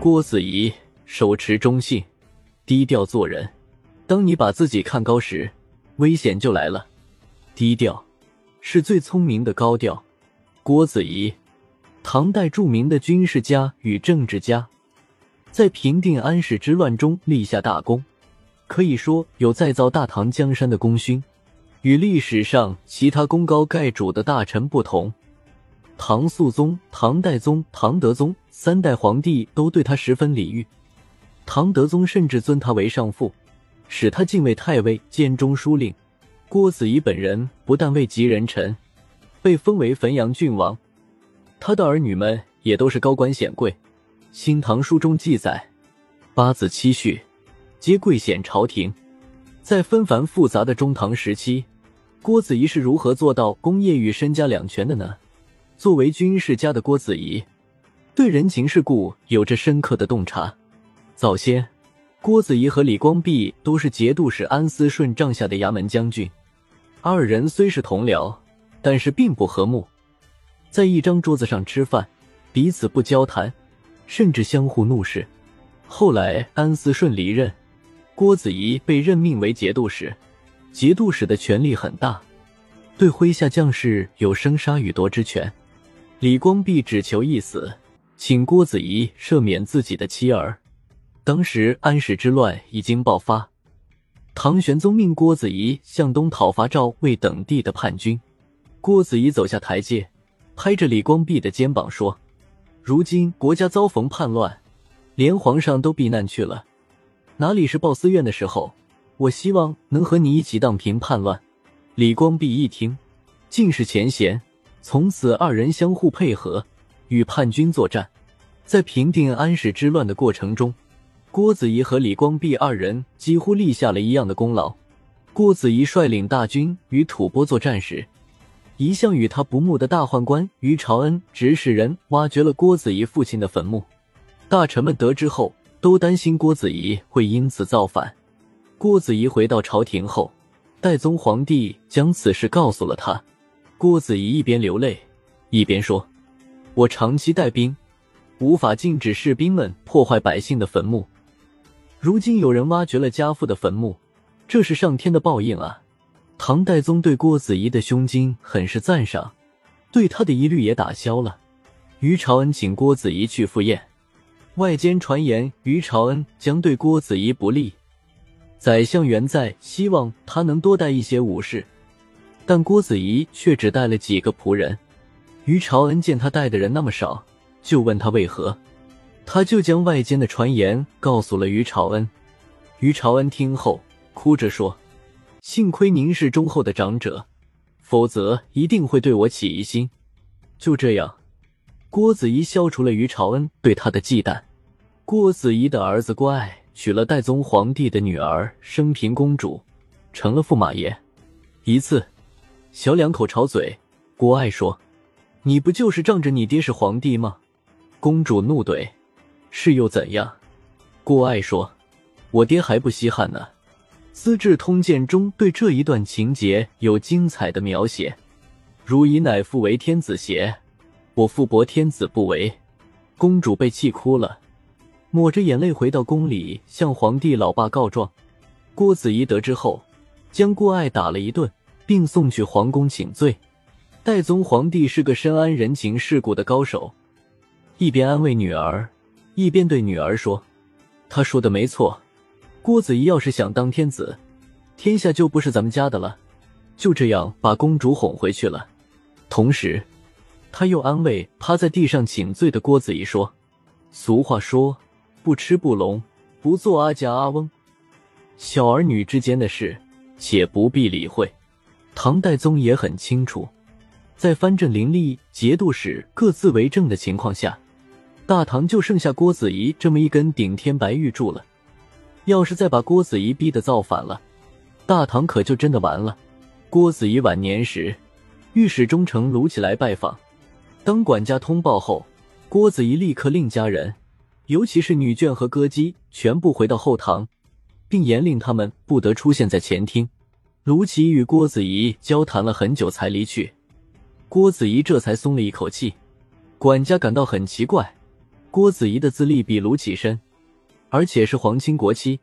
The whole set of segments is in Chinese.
郭子仪手持中信，低调做人。当你把自己看高时，危险就来了。低调是最聪明的高调。郭子仪，唐代著名的军事家与政治家，在平定安史之乱中立下大功，可以说有再造大唐江山的功勋。与历史上其他功高盖主的大臣不同，唐肃宗、唐代宗、唐德宗三代皇帝都对他十分礼遇，唐德宗甚至尊他为上父，使他敬畏太尉、监中书令。郭子仪本人不但位极人臣，被封为汾阳郡王，他的儿女们也都是高官显贵。《新唐书》中记载，八子七婿皆贵显朝廷。在纷繁复杂的中唐时期，郭子仪是如何做到功业与身家两全的呢？作为军事家的郭子仪，对人情世故有着深刻的洞察。早先，郭子仪和李光弼都是节度使安思顺帐下的衙门将军，二人虽是同僚，但是并不和睦，在一张桌子上吃饭，彼此不交谈，甚至相互怒视。后来安思顺离任，郭子仪被任命为节度使。节度使的权力很大，对麾下将士有生杀予夺之权。李光弼只求一死，请郭子仪赦免自己的妻儿。当时安史之乱已经爆发，唐玄宗命郭子仪向东讨伐赵、魏等地的叛军。郭子仪走下台阶，拍着李光弼的肩膀说，如今国家遭逢叛乱，连皇上都避难去了，哪里是报私怨的时候？我希望能和你一起荡平叛乱。李光弼一听，尽是前嫌。从此二人相互配合，与叛军作战。在平定安史之乱的过程中，郭子仪和李光弼二人几乎立下了一样的功劳。郭子仪率领大军与吐蕃作战时，一向与他不睦的大宦官于朝恩指使人挖掘了郭子仪父亲的坟墓。大臣们得知后都担心郭子仪会因此造反。郭子仪回到朝廷后，代宗皇帝将此事告诉了他。郭子仪一边流泪，一边说，我长期带兵，无法禁止士兵们破坏百姓的坟墓，如今有人挖掘了家父的坟墓，这是上天的报应啊。唐代宗对郭子仪的胸襟很是赞赏，对他的疑虑也打消了。于朝恩请郭子仪去赴宴，外间传言于朝恩将对郭子仪不利，宰相袁载希望他能多带一些武士，但郭子仪却只带了几个仆人。于朝恩见他带的人那么少，就问他为何，他就将外间的传言告诉了于朝恩。于朝恩听后哭着说，幸亏您是忠厚的长者，否则一定会对我起疑心。就这样，郭子仪消除了于朝恩对他的忌惮。郭子仪的儿子郭爱娶了代宗皇帝的女儿升平公主，成了驸马爷。一次小两口吵嘴，郭爱说，你不就是仗着你爹是皇帝吗？公主怒怼，是又怎样？郭爱说，我爹还不稀罕呢。《资治通鉴》中对这一段情节有精彩的描写，如以乃父为天子邪，我父薄天子不为。公主被气哭了，抹着眼泪回到宫里向皇帝老爸告状。郭子仪得知后将郭爱打了一顿，并送去皇宫请罪。代宗皇帝是个深谙人情世故的高手，一边安慰女儿，一边对女儿说，他说的没错，郭子仪要是想当天子，天下就不是咱们家的了。就这样把公主哄回去了。同时他又安慰趴在地上请罪的郭子仪说，俗话说，不吃不聋，不做阿家阿翁，小儿女之间的事且不必理会。唐代宗也很清楚，在藩镇林立、节度使各自为政的情况下，大唐就剩下郭子仪这么一根顶天白玉柱了。要是再把郭子仪逼得造反了，大唐可就真的完了。郭子仪晚年时，御史中丞卢起来拜访，当管家通报后，郭子仪立刻令家人，尤其是女眷和歌姬全部回到后堂，并严令他们不得出现在前厅。卢杞与郭子仪交谈了很久才离去，郭子仪这才松了一口气。管家感到很奇怪，郭子仪的资历比卢杞深，而且是皇亲国戚，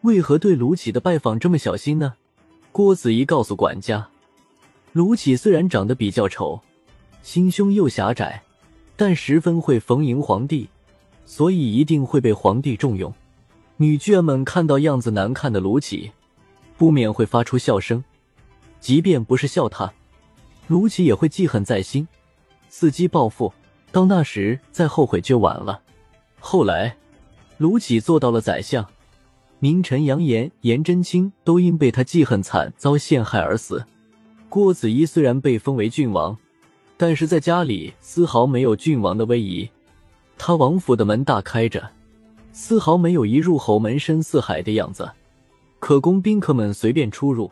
为何对卢杞的拜访这么小心呢？郭子仪告诉管家，卢杞虽然长得比较丑，心胸又狭窄，但十分会逢迎皇帝，所以一定会被皇帝重用。女眷们看到样子难看的卢杞，不免会发出笑声，即便不是笑他，卢杞也会记恨在心，伺机报复，到那时再后悔就晚了。后来卢杞做到了宰相，名臣杨炎、颜真卿都因被他记恨惨遭陷害而死。郭子仪虽然被封为郡王，但是在家里丝毫没有郡王的威仪，他王府的门大开着，丝毫没有一入侯门深似海的样子，可供宾客们随便出入。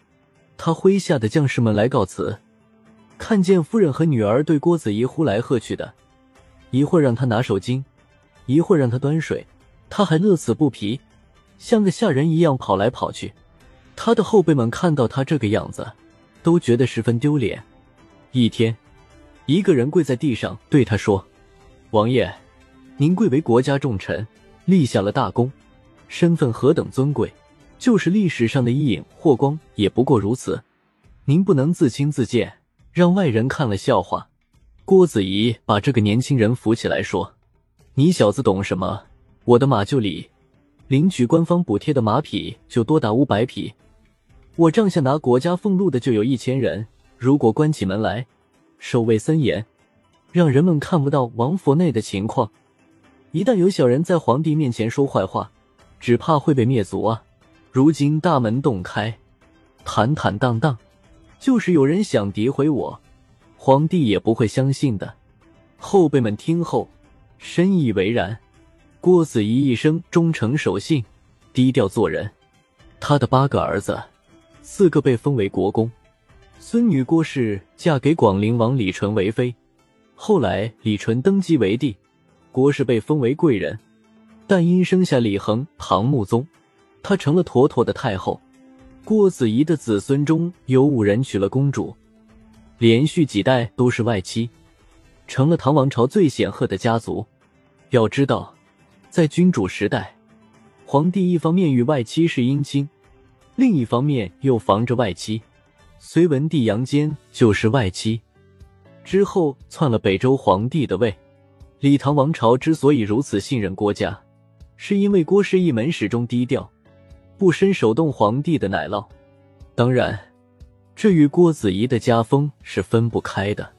他麾下的将士们来告辞，看见夫人和女儿对郭子仪呼来喝去的，一会儿让他拿手巾，一会儿让他端水，他还乐此不疲，像个下人一样跑来跑去。他的后辈们看到他这个样子，都觉得十分丢脸。一天，一个人跪在地上对他说，王爷，您贵为国家重臣，立下了大功，身份何等尊贵，就是历史上的一隐霍光也不过如此，您不能自轻自贱，让外人看了笑话。郭子仪把这个年轻人扶起来说，你小子懂什么，我的马厩里领取官方补贴的马匹就多达500匹，我帐下拿国家俸禄的就有1000人，如果关起门来守卫森严，让人们看不到王府内的情况，一旦有小人在皇帝面前说坏话，只怕会被灭族啊。如今大门洞开，坦坦荡荡，就是有人想诋毁我，皇帝也不会相信的。后辈们听后深以为然。郭子仪一生忠诚守信，低调做人。他的8个儿子，4个被封为国公，孙女郭氏嫁给广陵王李纯为妃，后来李纯登基为帝，郭氏被封为贵人，但因生下李恒、唐穆宗，她成了妥妥的太后。郭子仪的子孙中有5人娶了公主，连续几代都是外戚，成了唐王朝最显赫的家族。要知道，在君主时代，皇帝一方面与外戚是姻亲，另一方面又防着外戚。隋文帝杨坚就是外戚，之后篡了北周皇帝的位。李唐王朝之所以如此信任郭家，是因为郭氏一门始终低调，不伸手动皇帝的奶酪。当然，这与郭子仪的家风是分不开的。